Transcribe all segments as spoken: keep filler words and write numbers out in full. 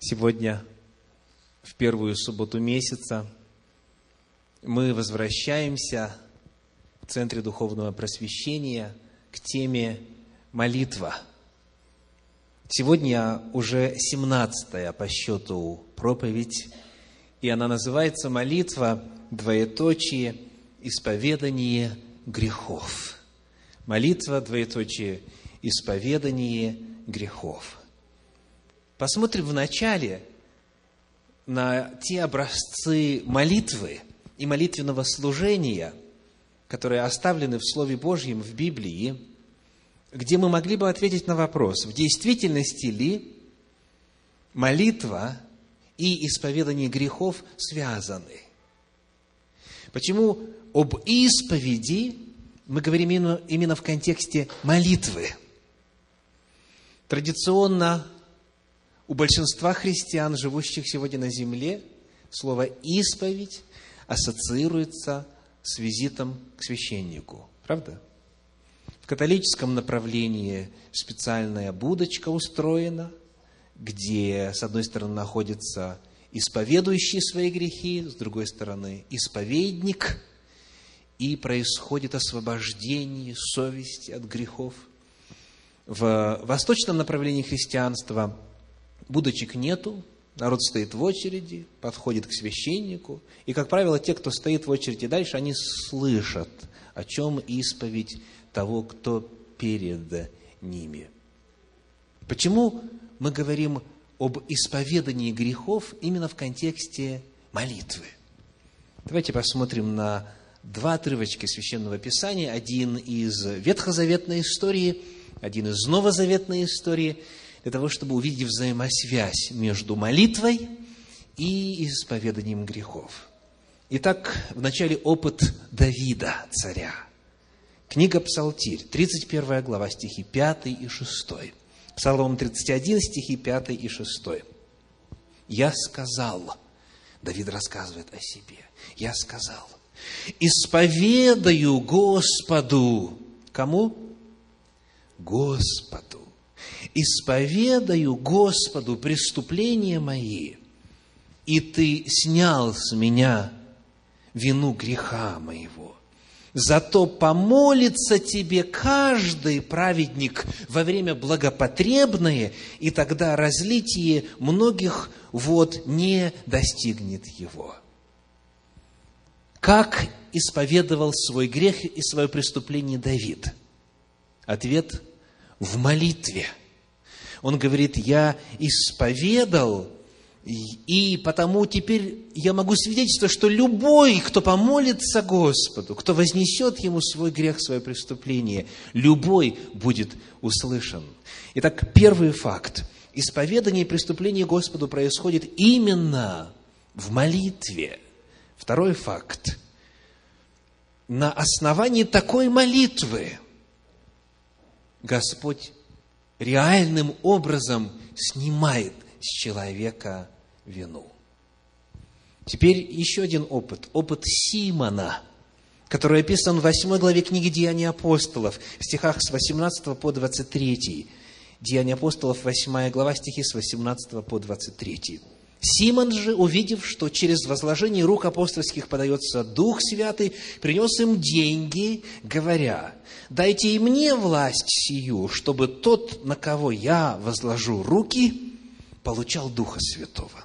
Сегодня, в первую субботу месяца, мы возвращаемся в Центре Духовного Просвещения к теме «Молитва». Сегодня уже семнадцатая по счету проповедь, и она называется «Молитва, двоеточие, исповедание грехов». Молитва, двоеточие, исповедание грехов. Посмотрим вначале на те образцы молитвы и молитвенного служения, которые оставлены в Слове Божьем, в Библии, где мы могли бы ответить на вопрос, в действительности ли молитва и исповедание грехов связаны? Почему об исповеди мы говорим именно в контексте молитвы? Традиционно у большинства христиан, живущих сегодня на земле, слово «исповедь» ассоциируется с визитом к священнику. Правда? В католическом направлении специальная будочка устроена, где, с одной стороны, находится исповедующий свои грехи, с другой стороны, исповедник, и происходит освобождение совести от грехов. В восточном направлении христианства будочек нету, народ стоит в очереди, подходит к священнику, и, как правило, те, кто стоит в очереди дальше, они слышат, о чем исповедь того, кто перед ними. Почему мы говорим об исповедании грехов именно в контексте молитвы? Давайте посмотрим на два отрывочка Священного Писания, один из ветхозаветной истории, один из новозаветной истории, для того, чтобы увидеть взаимосвязь между молитвой и исповеданием грехов. Итак, вначале опыт Давида, царя. Книга Псалтирь, тридцать первая глава, стихи пятый и шестой. Псалом тридцать один, стихи пятый и шестой. «Я сказал», Давид рассказывает о себе, «я сказал, исповедаю Господу». Кому? Господу. «Исповедаю Господу преступления мои, и Ты снял с меня вину греха моего. Зато помолится Тебе каждый праведник во время благопотребное, и тогда разлитие многих вод не достигнет его». Как исповедовал свой грех и свое преступление Давид? Ответ – в молитве. Он говорит, я исповедал, и потому теперь я могу свидетельствовать, что любой, кто помолится Господу, кто вознесет Ему свой грех, свое преступление, любой будет услышан. Итак, первый факт. Исповедание преступления Господу происходит именно в молитве. Второй факт. На основании такой молитвы Господь реальным образом снимает с человека вину. Теперь еще один опыт, опыт Симона, который описан в восьмой главе книги «Деяния апостолов», в стихах с восемнадцатого по двадцать третий. «Деяния апостолов», восьмая глава, стихи с восемнадцатого по двадцать третий. «Симон же, увидев, что через возложение рук апостольских подается Дух Святый, принес им деньги, говоря, «Дайте и мне власть сию, чтобы тот, на кого я возложу руки, получал Духа Святого».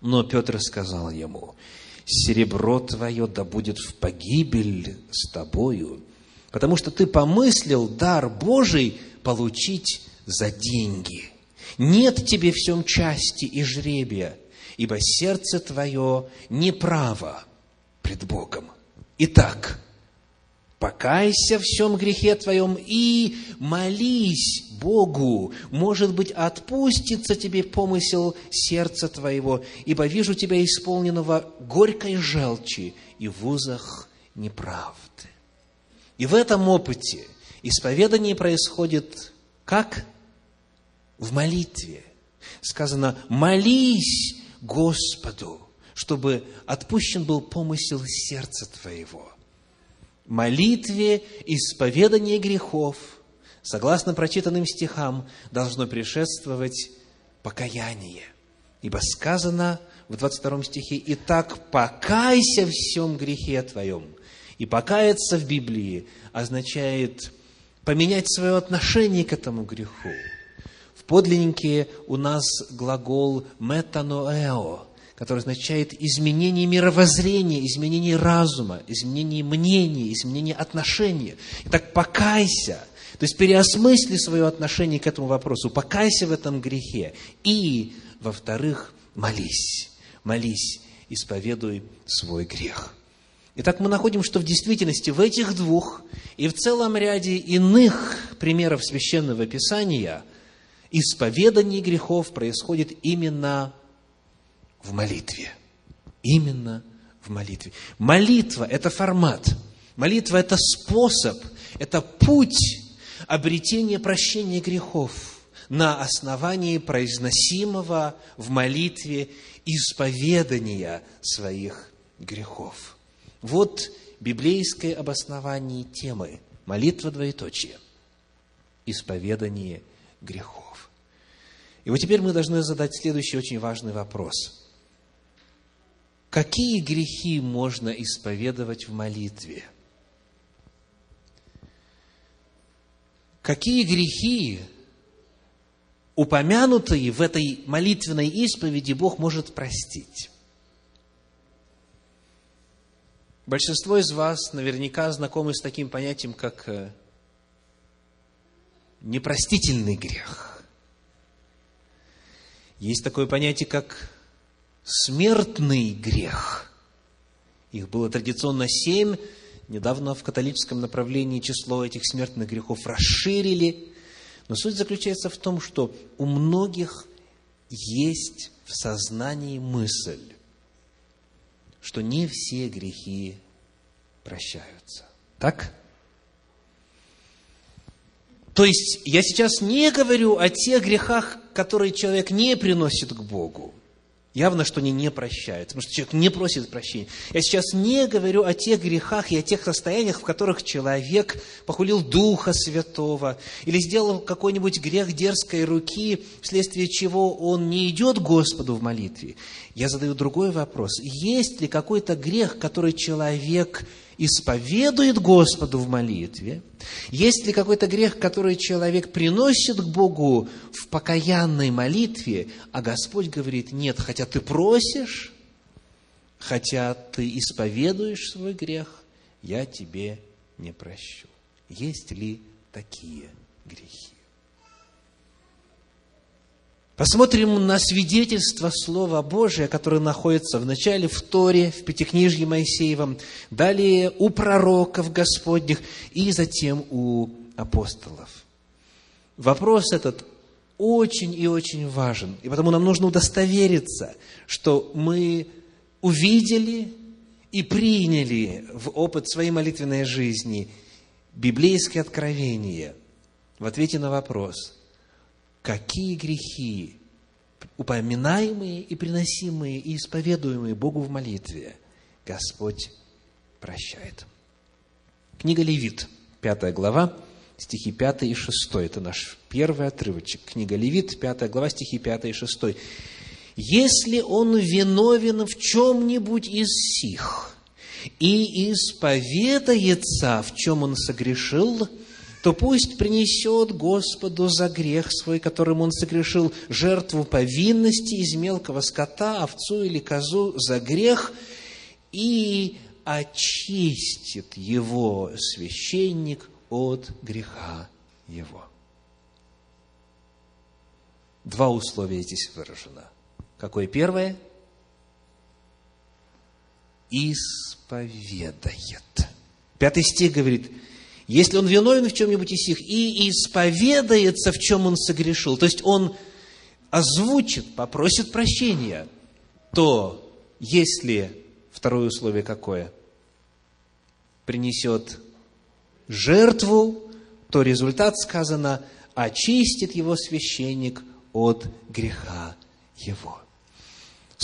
Но Петр сказал ему, «Серебро твое да будет в погибель с тобою, потому что ты помыслил дар Божий получить за деньги». Нет тебе в всем части и жребия, ибо сердце твое неправо пред Богом. Итак, покайся в всем грехе твоем и молись Богу. Может быть, отпустится тебе помысел сердца твоего, ибо вижу тебя исполненного горькой желчи и в узах неправды». И в этом опыте исповедание происходит как? В молитве сказано, молись Господу, чтобы отпущен был помысел сердца твоего. Молитве исповедание грехов, согласно прочитанным стихам, должно предшествовать покаяние. Ибо сказано в двадцать втором стихе: «Итак, покайся в всем грехе твоем». И покаяться в Библии означает поменять свое отношение к этому греху. В подлиннике у нас глагол «метаноэо», который означает изменение мировоззрения, изменение разума, изменение мнения, изменение отношения. Итак, покайся, то есть переосмысли свое отношение к этому вопросу, покайся в этом грехе. И, во-вторых, молись, молись, исповедуй свой грех. Итак, мы находим, что в действительности в этих двух и в целом ряде иных примеров Священного Писания исповедание грехов происходит именно в молитве. Именно в молитве. Молитва – это формат, молитва – это способ, это путь обретения прощения грехов на основании произносимого в молитве исповедания своих грехов. Вот библейское обоснование темы молитва двоеточие исповедание грехов. И вот теперь мы должны задать следующий очень важный вопрос. Какие грехи можно исповедовать в молитве? Какие грехи, упомянутые в этой молитвенной исповеди, Бог может простить? Большинство из вас наверняка знакомы с таким понятием, как непростительный грех. Есть такое понятие, как смертный грех. Их было традиционно семь. Недавно в католическом направлении число этих смертных грехов расширили. Но суть заключается в том, что у многих есть в сознании мысль, что не все грехи прощаются. Так? То есть, я сейчас не говорю о тех грехах, которые человек не приносит к Богу. Явно, что они не прощаются, потому что человек не просит прощения. Я сейчас не говорю о тех грехах и о тех состояниях, в которых человек похулил Духа Святого или сделал какой-нибудь грех дерзкой руки, вследствие чего он не идет к Господу в молитве. Я задаю другой вопрос. Есть ли какой-то грех, который человек исповедует Господу в молитве? Есть ли какой-то грех, который человек приносит к Богу в покаянной молитве, а Господь говорит: нет, хотя ты просишь, хотя ты исповедуешь свой грех, я тебе не прощу? Есть ли такие грехи? Посмотрим на свидетельство Слова Божия, которое находится в начале в Торе, в Пятикнижье Моисеевом, далее у пророков Господних и затем у апостолов. Вопрос этот очень и очень важен, и потому нам нужно удостовериться, что мы увидели и приняли в опыт своей молитвенной жизни библейское откровение в ответе на вопрос: какие грехи, упоминаемые и приносимые, и исповедуемые Богу в молитве, Господь прощает? Книга Левит, пятая глава, стихи пятый и шестой. Это наш первый отрывочек. Книга Левит, пятая глава, стихи пятый и шестой. «Если он виновен в чем-нибудь из сих и исповедается, в чем он согрешил, то пусть принесет Господу за грех свой, которым он согрешил, жертву повинности из мелкого скота, овцу или козу за грех, и очистит его священник от греха его». Два условия здесь выражено. Какое первое? Исповедает. Пятый стих говорит: если он виновен в чем-нибудь из сих и исповедается, в чем он согрешил, то есть он озвучит, попросит прощения, то если, второе условие какое, принесет жертву, то результат, сказано, очистит его священник от греха его.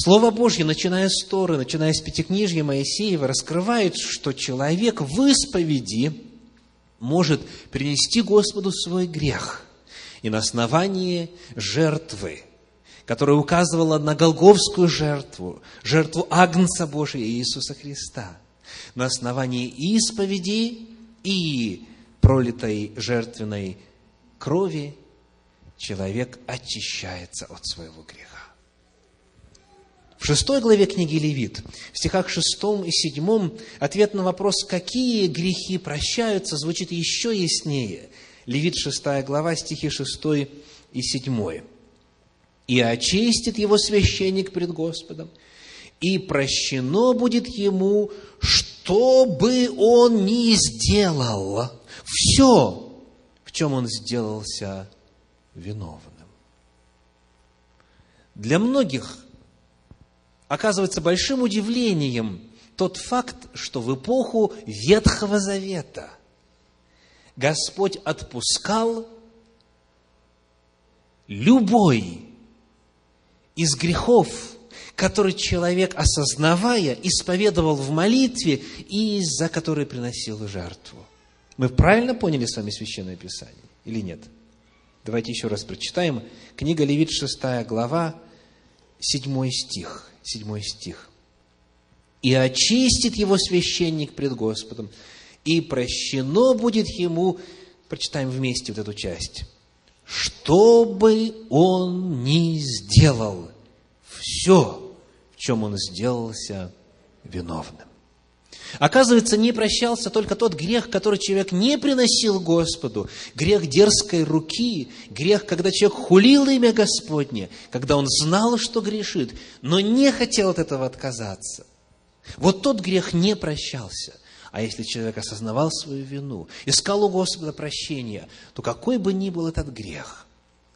Слово Божье, начиная с Торы, начиная с Пятикнижья Моисеева, раскрывает, что человек в исповеди может принести Господу свой грех. И на основании жертвы которая указывала на голгофскую жертву, жертву Агнца Божия Иисуса Христа, на основании исповеди и пролитой жертвенной крови человек очищается от своего греха. В шестой главе книги Левит, в стихах шестом и седьмом, ответ на вопрос, какие грехи прощаются, звучит еще яснее. Левит шестая глава, стихи шестой и седьмой. «И очистит его священник пред Господом, и прощено будет ему, что бы он ни сделал, все, в чем он сделался виновным». Для многих оказывается большим удивлением тот факт, что в эпоху Ветхого Завета Господь отпускал любой из грехов, который человек, осознавая, исповедовал в молитве и из-за которой приносил жертву. Мы правильно поняли с вами Священное Писание или нет? Давайте еще раз прочитаем. Книга Левит, шестая глава, седьмой стих. Седьмой стих. «И очистит его священник пред Господом, и прощено будет ему...» Прочитаем вместе вот эту часть. «Что бы он ни сделал, все, в чем он сделался виновным». Оказывается, не прощался только тот грех, который человек не приносил Господу. Грех дерзкой руки, грех, когда человек хулил имя Господне, когда он знал, что грешит, но не хотел от этого отказаться. Вот тот грех не прощался. А если человек осознавал свою вину, искал у Господа прощения, то какой бы ни был этот грех,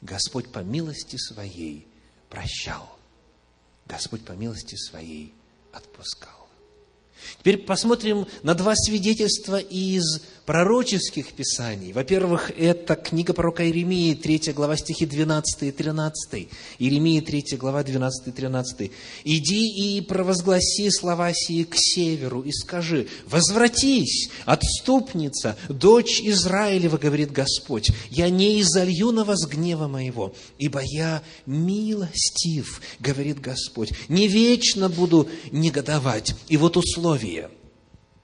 Господь по милости своей прощал. Господь по милости своей отпускал. Теперь посмотрим на два свидетельства из пророческих писаний. Во-первых, это книга пророка Иеремии, третья глава, стихи двенадцатый и тринадцатый. Иеремия, третья глава, двенадцатый и тринадцатый. «Иди и провозгласи слова сии к северу, и скажи: возвратись, отступница, дочь Израилева, говорит Господь, я не изолью на вас гнева моего, ибо я милостив, говорит Господь, не вечно буду негодовать». И вот условие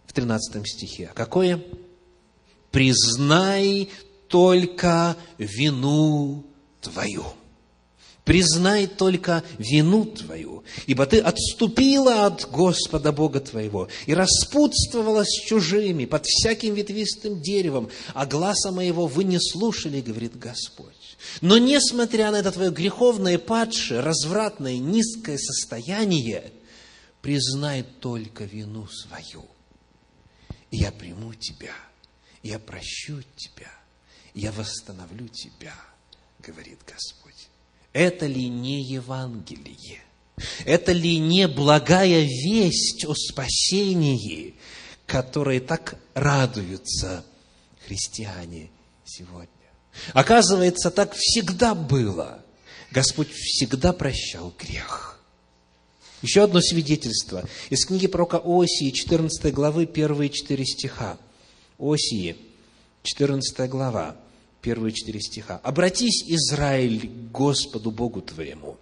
в тринадцатом стихе. Какое? «Признай только вину твою». «Признай только вину твою, ибо ты отступила от Господа Бога твоего и распутствовала с чужими под всяким ветвистым деревом, а гласа моего вы не слушали, говорит Господь. Но несмотря на это твое греховное, падшее, развратное, низкое состояние, признай только вину свою, и я приму тебя, я прощу тебя, я восстановлю тебя, говорит Господь». Это ли не Евангелие? Это ли не благая весть о спасении, которой так радуются христиане сегодня? Оказывается, так всегда было. Господь всегда прощал грех. Еще одно свидетельство из книги пророка Осии, четырнадцатой главы, первые четыре стиха. Осии, четырнадцатая глава, первые четыре стиха. «Обратись, Израиль, к Господу Богу твоему,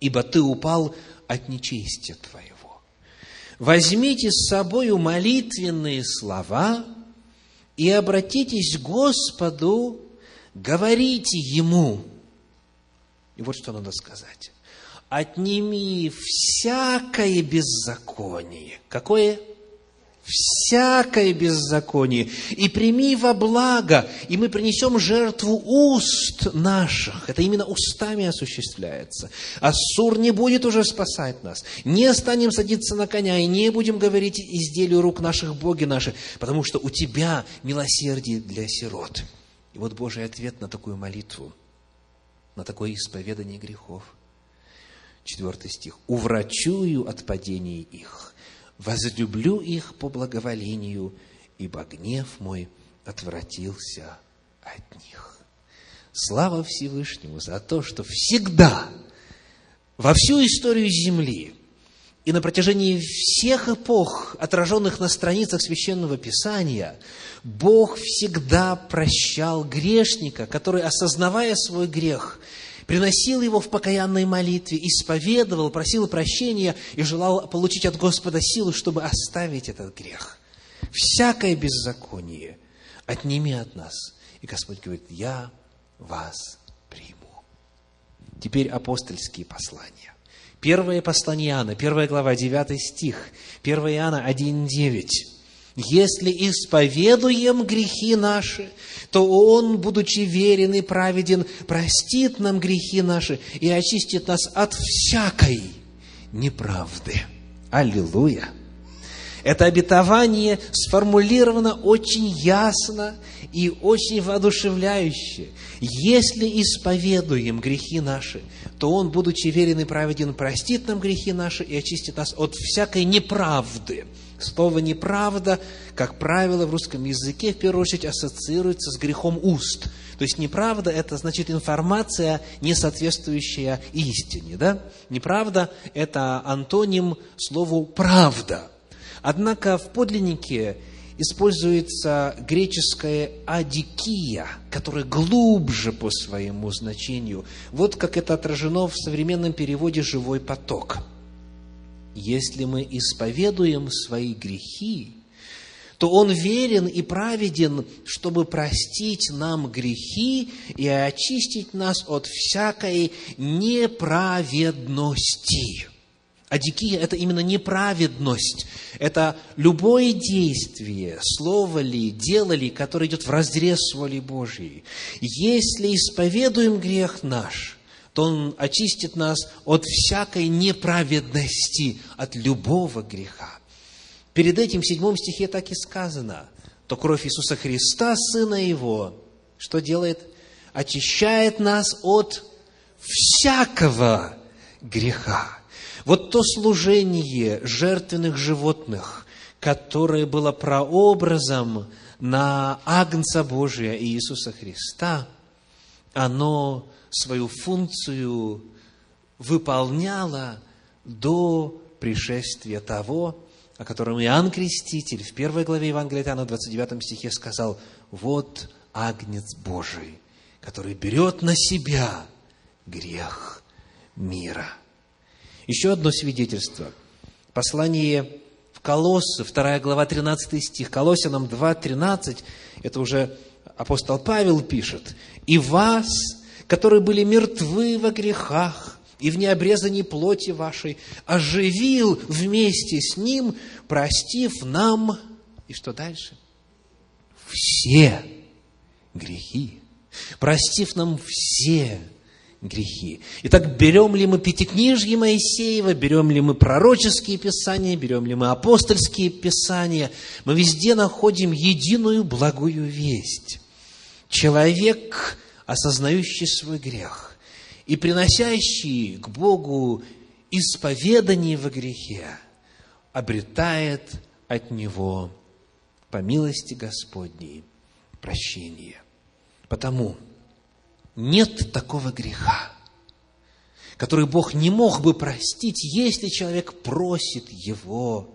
ибо ты упал от нечестия твоего. Возьмите с собою молитвенные слова и обратитесь к Господу, говорите Ему». И вот что надо сказать. «Отними всякое беззаконие». Какое? «Всякое беззаконие. И прими во благо, и мы принесем жертву уст наших». Это именно устами осуществляется. «Ассур не будет уже спасать нас. Не станем садиться на коня, и не будем говорить изделию рук наших, боги наши, потому что у тебя милосердие для сирот». И вот Божий ответ на такую молитву, на такое исповедание грехов. Четвертый стих. «Уврачую от падений их, возлюблю их по благоволению, ибо гнев мой отвратился от них». Слава Всевышнему за то, что всегда, во всю историю земли и на протяжении всех эпох, отраженных на страницах Священного Писания, Бог всегда прощал грешника, который, осознавая свой грех, приносил его в покаянной молитве, исповедовал, просил прощения и желал получить от Господа силу, чтобы оставить этот грех. Всякое беззаконие отними от нас. И Господь говорит: я вас приму. Теперь апостольские послания. Первое послание Иоанна, первая глава, девятый стих, первое Иоанна один девять. «Если исповедуем грехи наши, то Он, будучи верен и праведен, простит нам грехи наши и очистит нас от всякой неправды». Аллилуйя! Это обетование сформулировано очень ясно и очень воодушевляюще. Если исповедуем грехи наши, то Он, будучи верен и праведен, простит нам грехи наши и очистит нас от всякой неправды. Слово «неправда», как правило, в русском языке, в первую очередь, ассоциируется с грехом уст. То есть, неправда – это значит информация, не соответствующая истине. Да? Неправда – это антоним слову «правда». Однако в подлиннике используется греческое «адикия», которое глубже по своему значению. Вот как это отражено в современном переводе «Живой поток». Если мы исповедуем свои грехи, то Он верен и праведен, чтобы простить нам грехи и очистить нас от всякой неправедности. Адикия – это именно неправедность. Это любое действие, слово ли, дело ли, которое идет вразрез с волей Божьей. Если исповедуем грех наш, то Он очистит нас от всякой неправедности, от любого греха. Перед этим в седьмом стихе так и сказано: то кровь Иисуса Христа, Сына Его, что делает? Очищает нас от всякого греха. Вот то служение жертвенных животных, которое было прообразом на Агнца Божия и Иисуса Христа, оно свою функцию выполняла до пришествия того, о котором Иоанн Креститель в первой главе Евангелия от Иоанна, в двадцать девятом стихе сказал: «Вот Агнец Божий, который берет на себя грех мира». Еще одно свидетельство. Послание в Колоссы, вторая глава, тринадцатый стих, Колоссянам два тринадцать, это уже апостол Павел пишет: «И вас, которые были мертвы во грехах и в необрезании плоти вашей, оживил вместе с Ним, простив нам...» И что дальше? «Все грехи». «Простив нам все грехи». Итак, берем ли мы Пятикнижье Моисеева, берем ли мы пророческие писания, берем ли мы апостольские писания, мы везде находим единую благую весть. Человек, осознающий свой грех и приносящий к Богу исповедание во грехе, обретает от Него, по милости Господней, прощение. Потому нет такого греха, который Бог не мог бы простить, если человек просит Его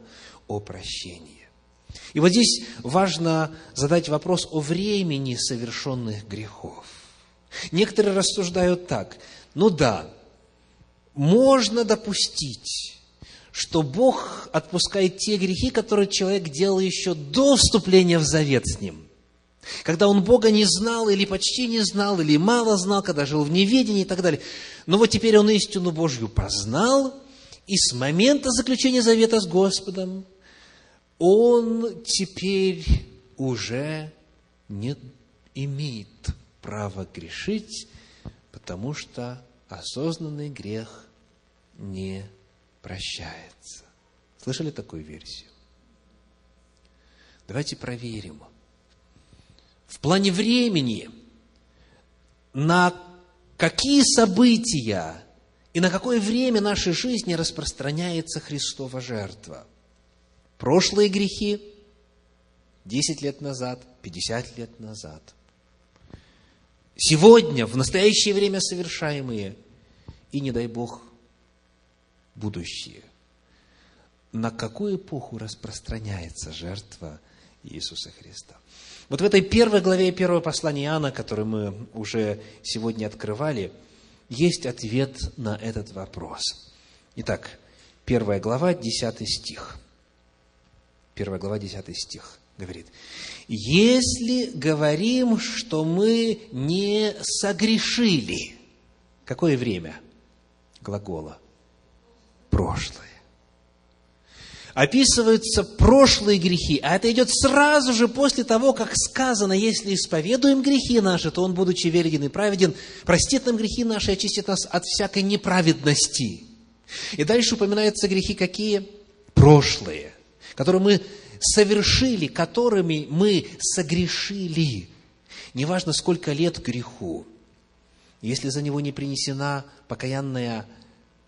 о прощении. И вот здесь важно задать вопрос о времени совершенных грехов. Некоторые рассуждают так: ну да, можно допустить, что Бог отпускает те грехи, которые человек делал еще до вступления в завет с Ним. Когда он Бога не знал, или почти не знал, или мало знал, когда жил в неведении и так далее. Но вот теперь он истину Божью познал, и с момента заключения завета с Господом он теперь уже не имеет право грешить, потому что осознанный грех не прощается. Слышали такую версию? Давайте проверим. В плане времени, на какие события и на какое время нашей жизни распространяется Христова жертва? Прошлые грехи – десять лет назад, пятьдесят лет назад. Сегодня, в настоящее время совершаемые, и, не дай Бог, будущие. На какую эпоху распространяется жертва Иисуса Христа? Вот в этой первой главе первого послания Иоанна, которую мы уже сегодня открывали, есть ответ на этот вопрос. Итак, первая глава, десятый стих. Первая глава, десятый стих говорит: «Если говорим, что мы не согрешили». Какое время глагола? Прошлое. Описываются прошлые грехи, а это идет сразу же после того, как сказано: «Если исповедуем грехи наши, то Он, будучи верен и праведен, простит нам грехи наши и очистит нас от всякой неправедности». И дальше упоминаются грехи какие? Прошлые, которые мы совершили, которыми мы согрешили. Неважно, сколько лет греху, если за него не принесена покаянная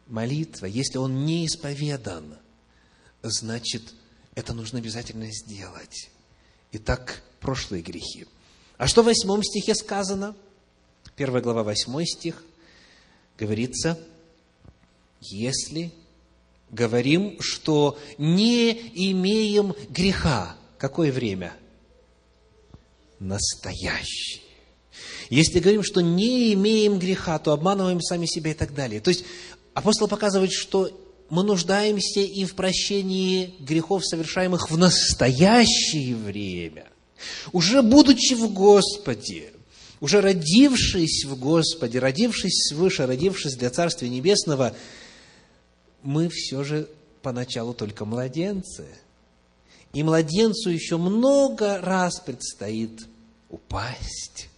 молитва, если он не исповедан, значит, это нужно обязательно сделать. Итак, прошлые грехи. А что в восьмом стихе сказано? Первая глава, восьмой стих. Говорится: «Если говорим, что не имеем греха». Какое время? Настоящее. Если говорим, что не имеем греха, то обманываем сами себя и так далее. То есть, апостол показывает, что мы нуждаемся и в прощении грехов, совершаемых в настоящее время. Уже будучи в Господе, уже родившись в Господе, родившись свыше, родившись для Царствия Небесного, мы все же поначалу только младенцы. И младенцу еще много раз предстоит упасть,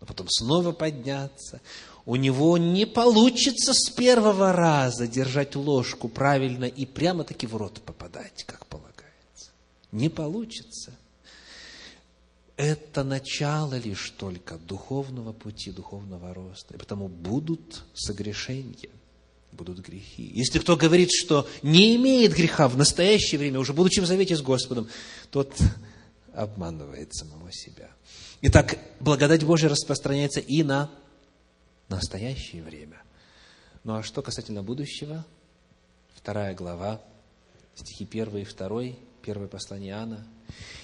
но потом снова подняться. У него не получится с первого раза держать ложку правильно и прямо-таки в рот попадать, как полагается. Не получится. Это начало лишь только духовного пути, духовного роста. И потому будут согрешения, будут грехи. Если кто говорит, что не имеет греха в настоящее время, уже будучи в завете с Господом, тот обманывает самого себя. Итак, благодать Божья распространяется и на настоящее время. Ну а что касательно будущего? Вторая глава, стихи первый и второй, первое послание Иоанна.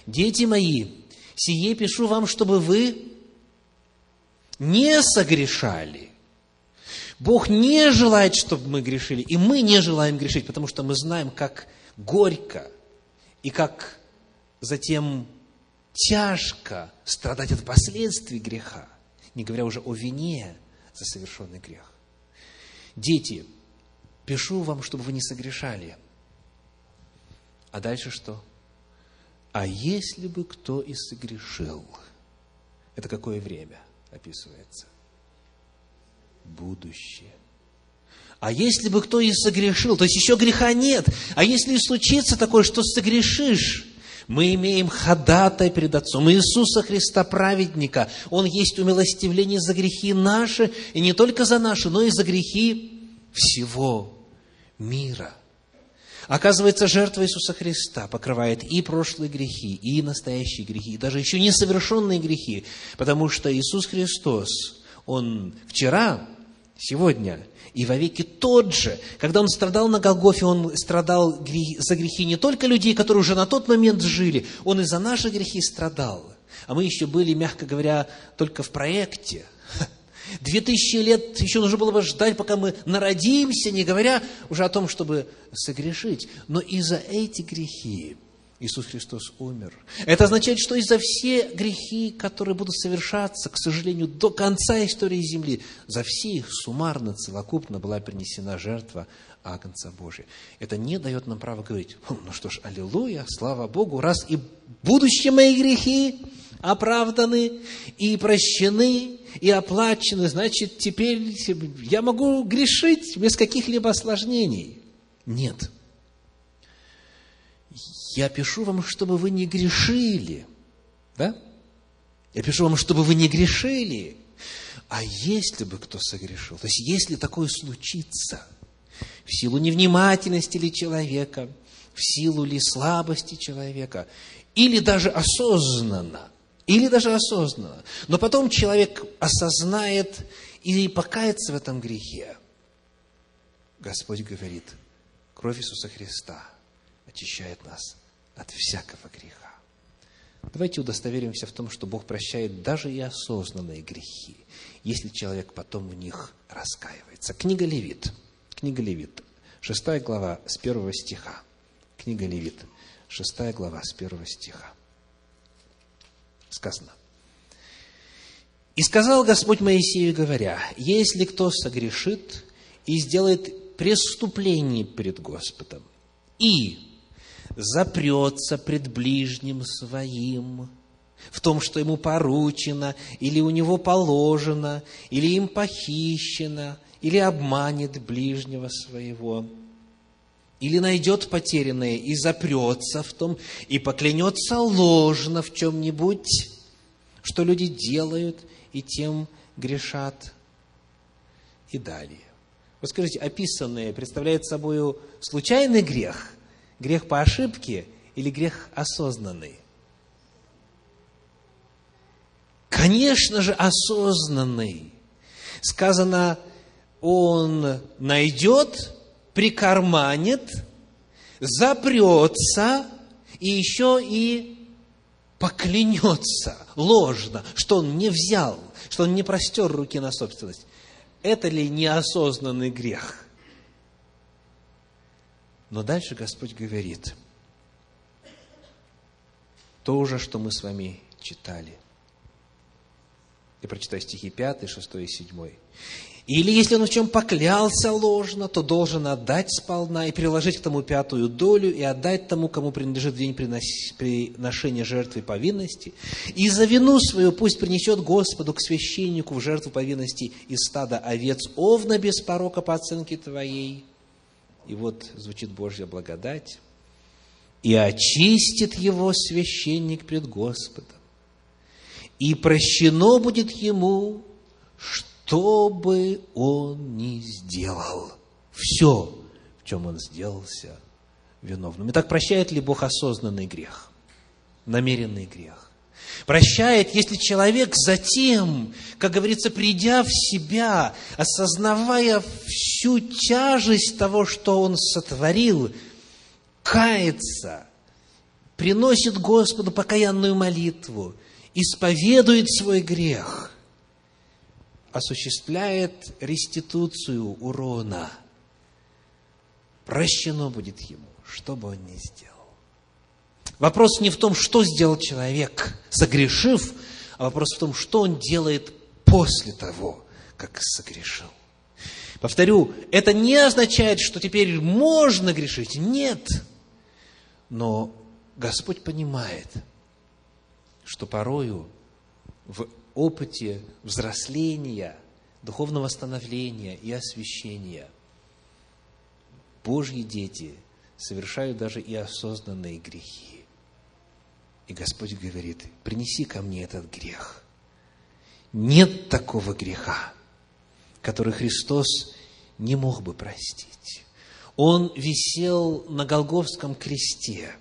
«Дети мои, сие пишу вам, чтобы вы не согрешали». Бог не желает, чтобы мы грешили, и мы не желаем грешить, потому что мы знаем, как горько и как затем тяжко страдать от последствий греха, не говоря уже о вине за совершенный грех. «Дети, пишу вам, чтобы вы не согрешали». А дальше что? «А если бы кто и согрешил?» Это какое время описывается? Будущее. «А если бы кто и согрешил», то есть еще греха нет, «а если и случится такое, что согрешишь, мы имеем ходатай перед Отцом Иисуса Христа праведника. Он есть умилостивление за грехи наши, и не только за наши, но и за грехи всего мира». Оказывается, жертва Иисуса Христа покрывает и прошлые грехи, и настоящие грехи, и даже еще несовершенные грехи, потому что Иисус Христос, Он вчера, сегодня и вовеки тот же. Когда Он страдал на Голгофе, Он страдал за грехи не только людей, которые уже на тот момент жили, Он и за наши грехи страдал. А мы еще были, мягко говоря, только в проекте. Две тысячи лет еще нужно было бы ждать, пока мы народимся, не говоря уже о том, чтобы согрешить. Но и за эти грехи Иисус Христос умер. Это означает, что и за все грехи, которые будут совершаться, к сожалению, до конца истории Земли, за все их суммарно, целокупно была принесена жертва Агнца Божия. Это не дает нам права говорить: ну что ж, аллилуйя, слава Богу, раз и будущие мои грехи оправданы, и прощены, и оплачены, значит, теперь я могу грешить без каких-либо осложнений. Нет. Я пишу вам, чтобы вы не грешили. Да? Я пишу вам, чтобы вы не грешили. А если бы кто согрешил, то есть если такое случится, в силу невнимательности ли человека, в силу ли слабости человека, или даже осознанно, или даже осознанно, но потом человек осознает и покается в этом грехе, Господь говорит: кровь Иисуса Христа очищает нас от всякого греха. Давайте удостоверимся в том, что Бог прощает даже и осознанные грехи, если человек потом в них раскаивается. Книга Левит, книга Левит, шестая глава с первого стиха. Книга Левит, шестая глава с первого стиха. Сказано. «И сказал Господь Моисею, говоря, если кто согрешит и сделает преступление пред Господом, и запрется пред ближним своим в том, что ему поручено, или у него положено, или им похищено, или обманет ближнего своего, или найдет потерянное и запрется в том, и поклянется ложно в чем-нибудь, что люди делают, и тем грешат». И далее. Вот скажите, описанное представляет собой случайный грех, грех по ошибке или грех осознанный? Конечно же, осознанный. Сказано, он найдет, прикарманит, запрется и еще и поклянется ложно, что он не взял, что он не простер руки на собственность. Это ли неосознанный грех? Но дальше Господь говорит то уже, что мы с вами читали. Я прочитаю стихи пятый, шестой и седьмой. «Или, если он в чем поклялся ложно, то должен отдать сполна и приложить к тому пятую долю, и отдать тому, кому принадлежит день приношения жертвы повинности. И за вину свою пусть принесет Господу к священнику в жертву повинности из стада овец овна без порока по оценке твоей». И вот звучит Божья благодать. «И очистит его священник пред Господом, и прощено будет ему, что что бы он ни сделал, все, в чем он сделался виновным». Итак, прощает ли Бог осознанный грех, намеренный грех? Прощает, если человек затем, как говорится, придя в себя, осознавая всю тяжесть того, что он сотворил, кается, приносит Господу покаянную молитву, исповедует свой грех, осуществляет реституцию урона, прощено будет ему, что бы он ни сделал. Вопрос не в том, что сделал человек, согрешив, а вопрос в том, что он делает после того, как согрешил. Повторю, это не означает, что теперь можно грешить. Нет. Но Господь понимает, что порою в опыте взросления, духовного становления и освящения Божьи дети совершают даже и осознанные грехи. И Господь говорит, принеси ко мне этот грех. Нет такого греха, который Христос не мог бы простить. Он висел на Голгофском кресте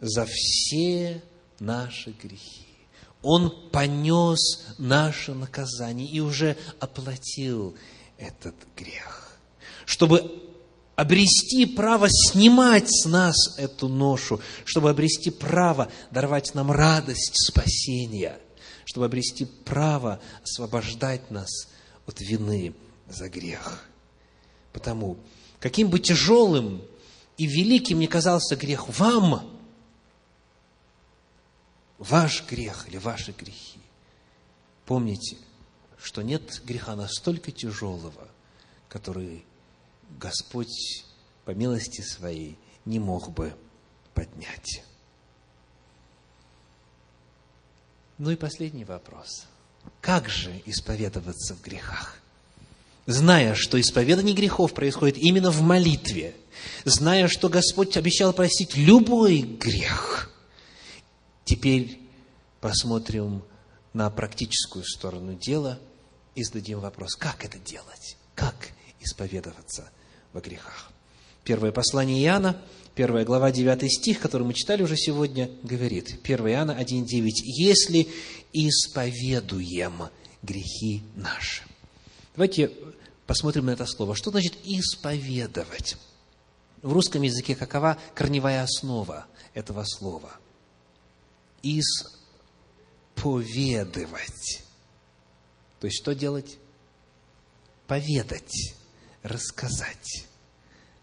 за все наши грехи. Он понес наше наказание и уже оплатил этот грех, чтобы обрести право снимать с нас эту ношу, чтобы обрести право даровать нам радость спасения, чтобы обрести право освобождать нас от вины за грех. Потому, каким бы тяжелым и великим ни казался грех вам, ваш грех или ваши грехи. Помните, что нет греха настолько тяжелого, который Господь по милости своей не мог бы поднять. Ну и последний вопрос. Как же исповедоваться в грехах? Зная, что исповедание грехов происходит именно в молитве, зная, что Господь обещал простить любой грех, теперь посмотрим на практическую сторону дела и зададим вопрос, как это делать, как исповедоваться во грехах. Первое послание Иоанна, первая глава, девятый стих, который мы читали уже сегодня, говорит, первое Иоанна один девять, «Если исповедуем грехи наши». Давайте посмотрим на это слово. Что значит «исповедовать»? В русском языке какова корневая основа этого слова? исповедовать. То есть, что делать? Поведать, рассказать,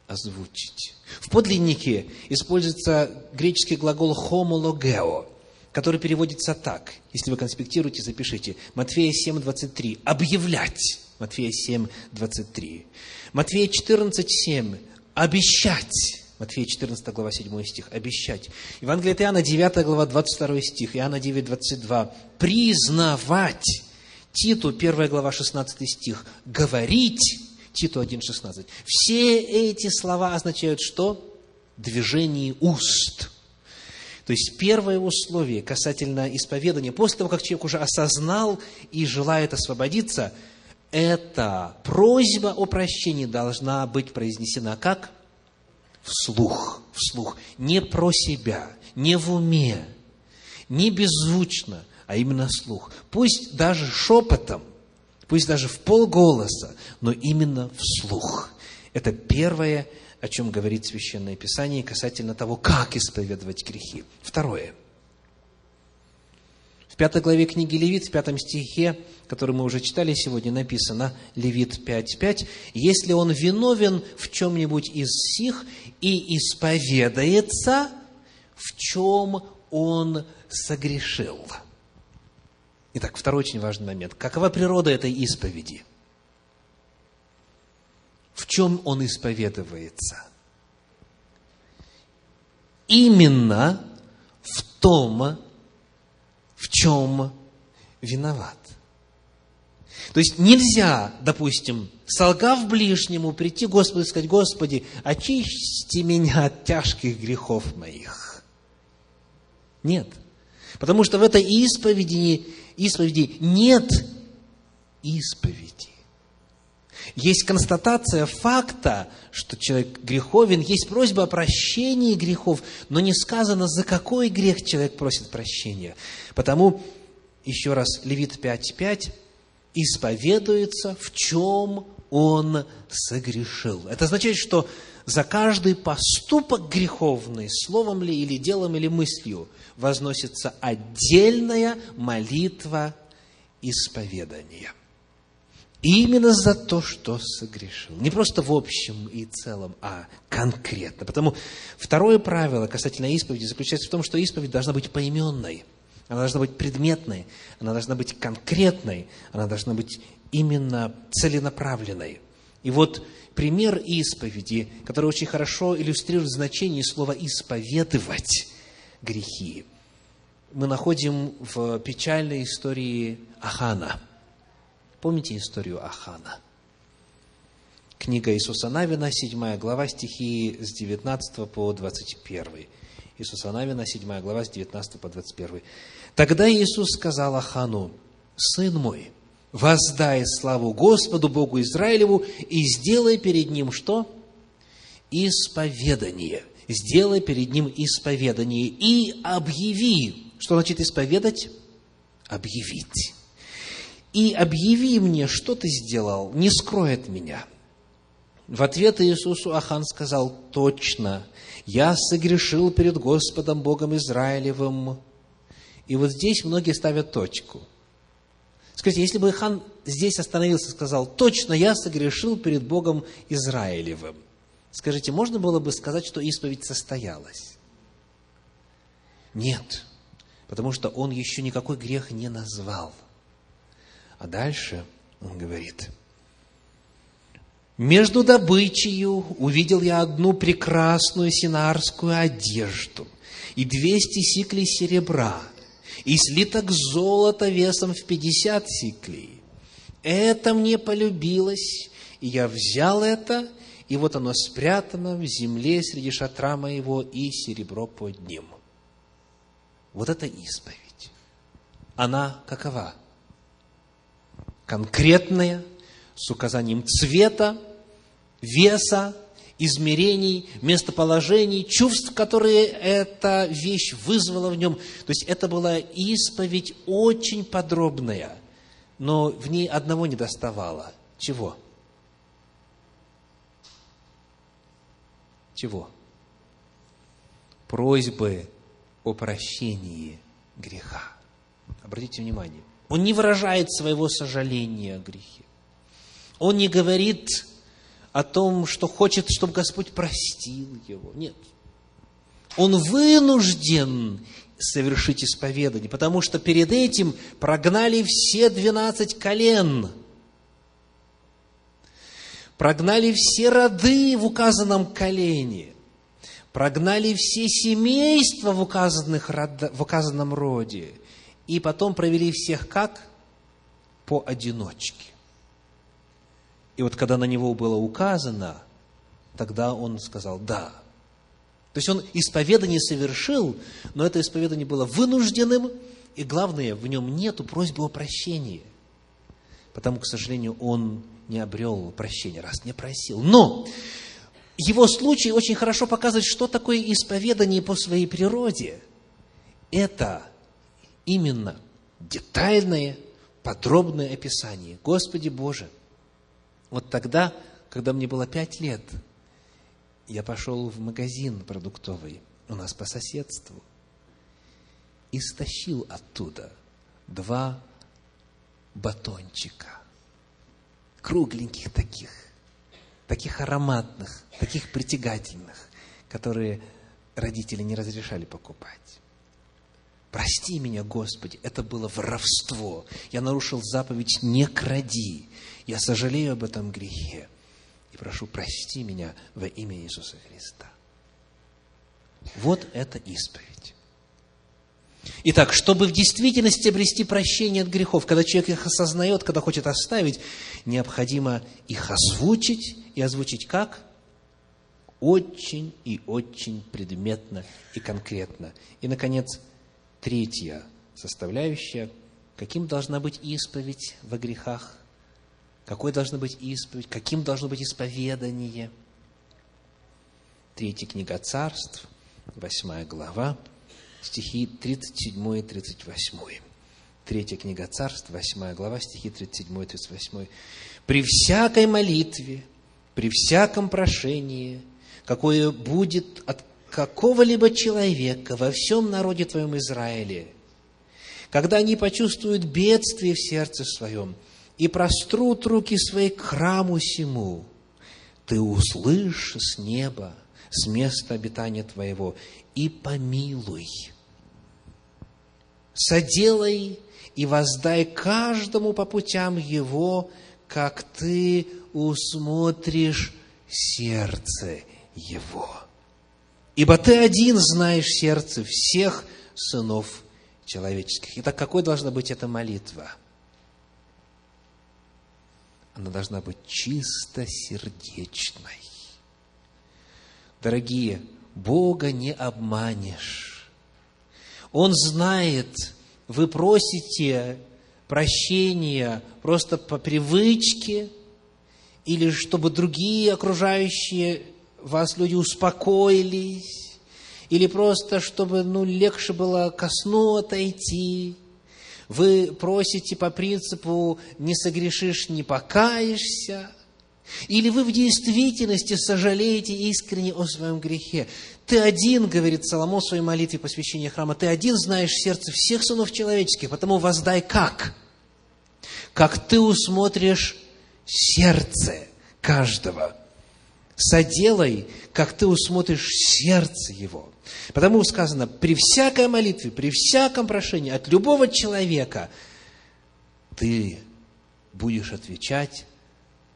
озвучить. В подлиннике используется греческий глагол «хомологео», который переводится так. Если вы конспектируете, запишите. Матфея семь двадцать три. Объявлять. Матфея семь двадцать три. Матфея четырнадцать семь. Обещать. Матфея четырнадцать, глава седьмой стих. Обещать. Евангелие от Иоанна девятая, глава двадцать второй стих. Иоанна девять двадцать два. Признавать. Титу первая, глава шестнадцатый стих. Говорить. Титу один шестнадцать. Все эти слова означают что? Движение уст. То есть, первое условие касательно исповедания, после того, как человек уже осознал и желает освободиться, эта просьба о прощении должна быть произнесена как? Вслух. Вслух. Не про себя, не в уме, не беззвучно, а именно вслух. Пусть даже шепотом, пусть даже в полголоса, но именно вслух. Это первое, о чем говорит Священное Писание касательно того, как исповедовать грехи. Второе. В пятой главе книги Левит, в пятом стихе, который мы уже читали сегодня, написано, Левит пять пять, «Если он виновен в чем-нибудь из сих и исповедается, в чем он согрешил». Итак, второй очень важный момент. Какова природа этой исповеди? В чем он исповедуется? Именно в том, в чем виноват. То есть нельзя, допустим, солгав ближнему, прийти к Господу и сказать: «Господи, очисти меня от тяжких грехов моих». Нет. Потому что в этой исповеди, исповеди нет исповеди. Есть констатация факта, что человек греховен, есть просьба о прощении грехов, но не сказано, за какой грех человек просит прощения. Потому, еще раз, Левит пять пять, исповедуется, в чем он согрешил. Это означает, что за каждый поступок греховный, словом ли, или делом, или мыслью, возносится отдельная молитва исповедания. Именно за то, что согрешил. Не просто в общем и целом, а конкретно. Потому второе правило касательно исповеди заключается в том, что исповедь должна быть поименной. Она должна быть предметной. Она должна быть конкретной. Она должна быть именно целенаправленной. И вот пример исповеди, который очень хорошо иллюстрирует значение слова «исповедовать грехи», мы находим в печальной истории Ахана. Помните историю Ахана? Книга Иисуса Навина, седьмая глава, стихи с девятнадцатого по двадцать первый. Иисуса Навина, седьмая глава, с девятнадцатого по двадцать первый. «Тогда Иисус сказал Ахану: „Сын мой, воздай славу Господу, Богу Израилеву, и сделай перед Ним что? Исповедание. Сделай перед Ним исповедание и объяви». Что значит исповедать? Объявить. «И объяви мне, что ты сделал, не скрой от меня». В ответ Иисусу Ахан сказал: «Точно, я согрешил перед Господом Богом Израилевым». И вот здесь многие ставят точку. Скажите, если бы Ахан здесь остановился и сказал: «Точно, я согрешил перед Богом Израилевым», скажите, можно было бы сказать, что исповедь состоялась? Нет, потому что он еще никакой грех не назвал. А дальше он говорит: «Между добычею увидел я одну прекрасную синарскую одежду и двести сиклей серебра, и слиток золота весом в пятьдесят сиклей. Это мне полюбилось, и я взял это, и вот оно спрятано в земле среди шатра моего, и серебро под ним». Вот это исповедь. Она какова? Конкретное, с указанием цвета, веса, измерений, местоположений, чувств, которые эта вещь вызвала в нем. То есть, это была исповедь очень подробная, но в ней одного не доставало. Чего? Чего? Просьбы о прощении греха. Обратите внимание, он не выражает своего сожаления о грехе. Он не говорит о том, что хочет, чтобы Господь простил его. Нет. Он вынужден совершить исповедание, потому что перед этим прогнали все двенадцать колен. Прогнали все роды в указанном колене. Прогнали все семейства в, указанных, в указанном роде. И потом провели всех как? Поодиночке. И вот когда на него было указано, тогда он сказал «да». То есть он исповедание совершил, но это исповедание было вынужденным, и главное, в нем нету просьбы о прощении. Потому, к сожалению, он не обрел прощения, раз не просил. Но его случай очень хорошо показывает, что такое исповедание по своей природе. Это именно детальное, подробное описание. Господи Боже, вот тогда, когда мне было пять лет, я пошел в магазин продуктовый, у нас по соседству, и стащил оттуда два батончика, кругленьких таких, таких ароматных, таких притягательных, которые родители не разрешали покупать. Прости меня, Господи, это было воровство. Я нарушил заповедь «не кради». Я сожалею об этом грехе. И прошу, прости меня во имя Иисуса Христа. Вот это исповедь. Итак, чтобы в действительности обрести прощение от грехов, когда человек их осознает, когда хочет оставить, необходимо их озвучить. И озвучить как? Очень и очень предметно и конкретно. И, наконец, третья составляющая. Каким должна быть исповедь во грехах? Какой должна быть исповедь? Каким должно быть исповедание? Третья книга царств, восьмая глава, стихи тридцать семь и тридцать восемь. Третья книга царств, восьмая глава, стихи тридцать семь и тридцать восемь. «При всякой молитве, при всяком прошении, какое будет от какого-либо человека во всем народе твоем Израиле, когда они почувствуют бедствие в сердце своем, и прострут руки свои к храму сему, ты услышь с неба, с места обитания твоего, и помилуй, соделай и воздай каждому по путям его, как ты усмотришь сердце его. Ибо ты один знаешь сердце всех сынов человеческих». Итак, какой должна быть эта молитва? Она должна быть чистосердечной. Дорогие, Бога не обманешь. Он знает, вы просите прощения просто по привычке, или чтобы другие окружающие вас люди успокоились, или просто чтобы ну, легче было ко сну отойти. Вы просите по принципу «не согрешишь, не покаешься», или вы в действительности сожалеете искренне о своем грехе. «Ты один, — говорит Соломон в своей молитве посвящения храма, — ты один знаешь сердце всех сынов человеческих, потому воздай как? Как ты усмотришь сердце каждого. Соделай, как ты усмотришь сердце его». Потому сказано, при всякой молитве, при всяком прошении от любого человека ты будешь отвечать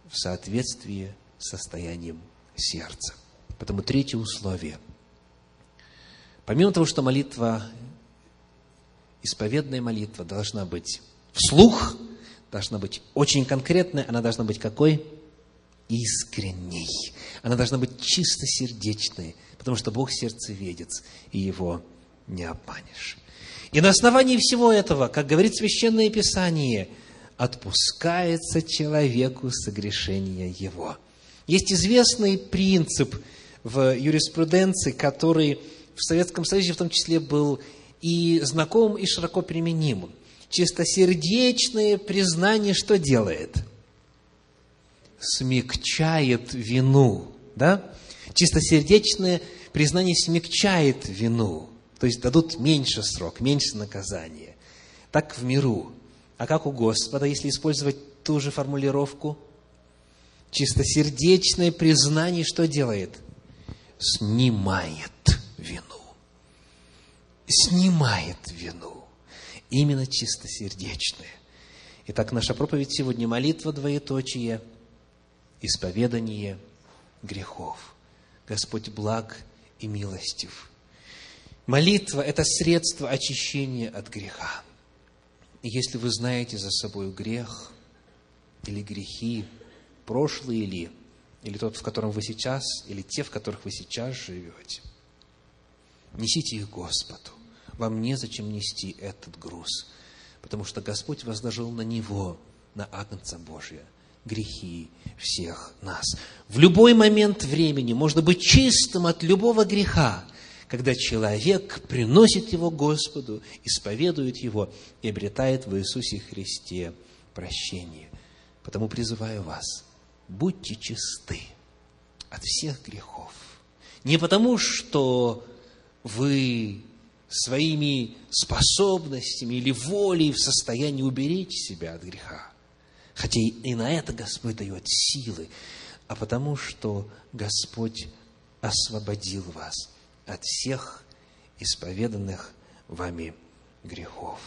в соответствии с состоянием сердца. Поэтому третье условие. Помимо того, что молитва, исповедная молитва должна быть вслух, должна быть очень конкретной, она должна быть какой? Искренней. Она должна быть чистосердечной, потому что Бог сердцеведец, и его не обманешь. И на основании всего этого, как говорит Священное Писание, отпускается человеку согрешение его. Есть известный принцип в юриспруденции, который в Советском Союзе в том числе был и знаком, и широко применим. Чистосердечное признание что делает? Смягчает вину, да? Чистосердечное признание смягчает вину. То есть дадут меньше срок, меньше наказания. Так в миру. А как у Господа, если использовать ту же формулировку? Чистосердечное признание что делает? Снимает вину. Снимает вину. Именно чистосердечное. Итак, наша проповедь сегодня – молитва, двоеточие, исповедание грехов. Господь благ и милостив. Молитва – это средство очищения от греха. И если вы знаете за собой грех или грехи, прошлые ли, или тот, в котором вы сейчас, или те, в которых вы сейчас живете, несите их Господу. Вам незачем нести этот груз, потому что Господь возложил на Него, на Агнца Божия, грехи всех нас. В любой момент времени можно быть чистым от любого греха, когда человек приносит его Господу, исповедует его и обретает в Иисусе Христе прощение. Потому призываю вас, будьте чисты от всех грехов. Не потому, что вы своими способностями или волей в состоянии уберечь себя от греха, хотя и на это Господь дает силы, а потому, что Господь освободил вас от всех исповеданных вами грехов.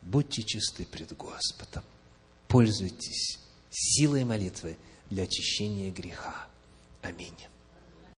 Будьте чисты пред Господом. Пользуйтесь силой молитвы для очищения греха. Аминь.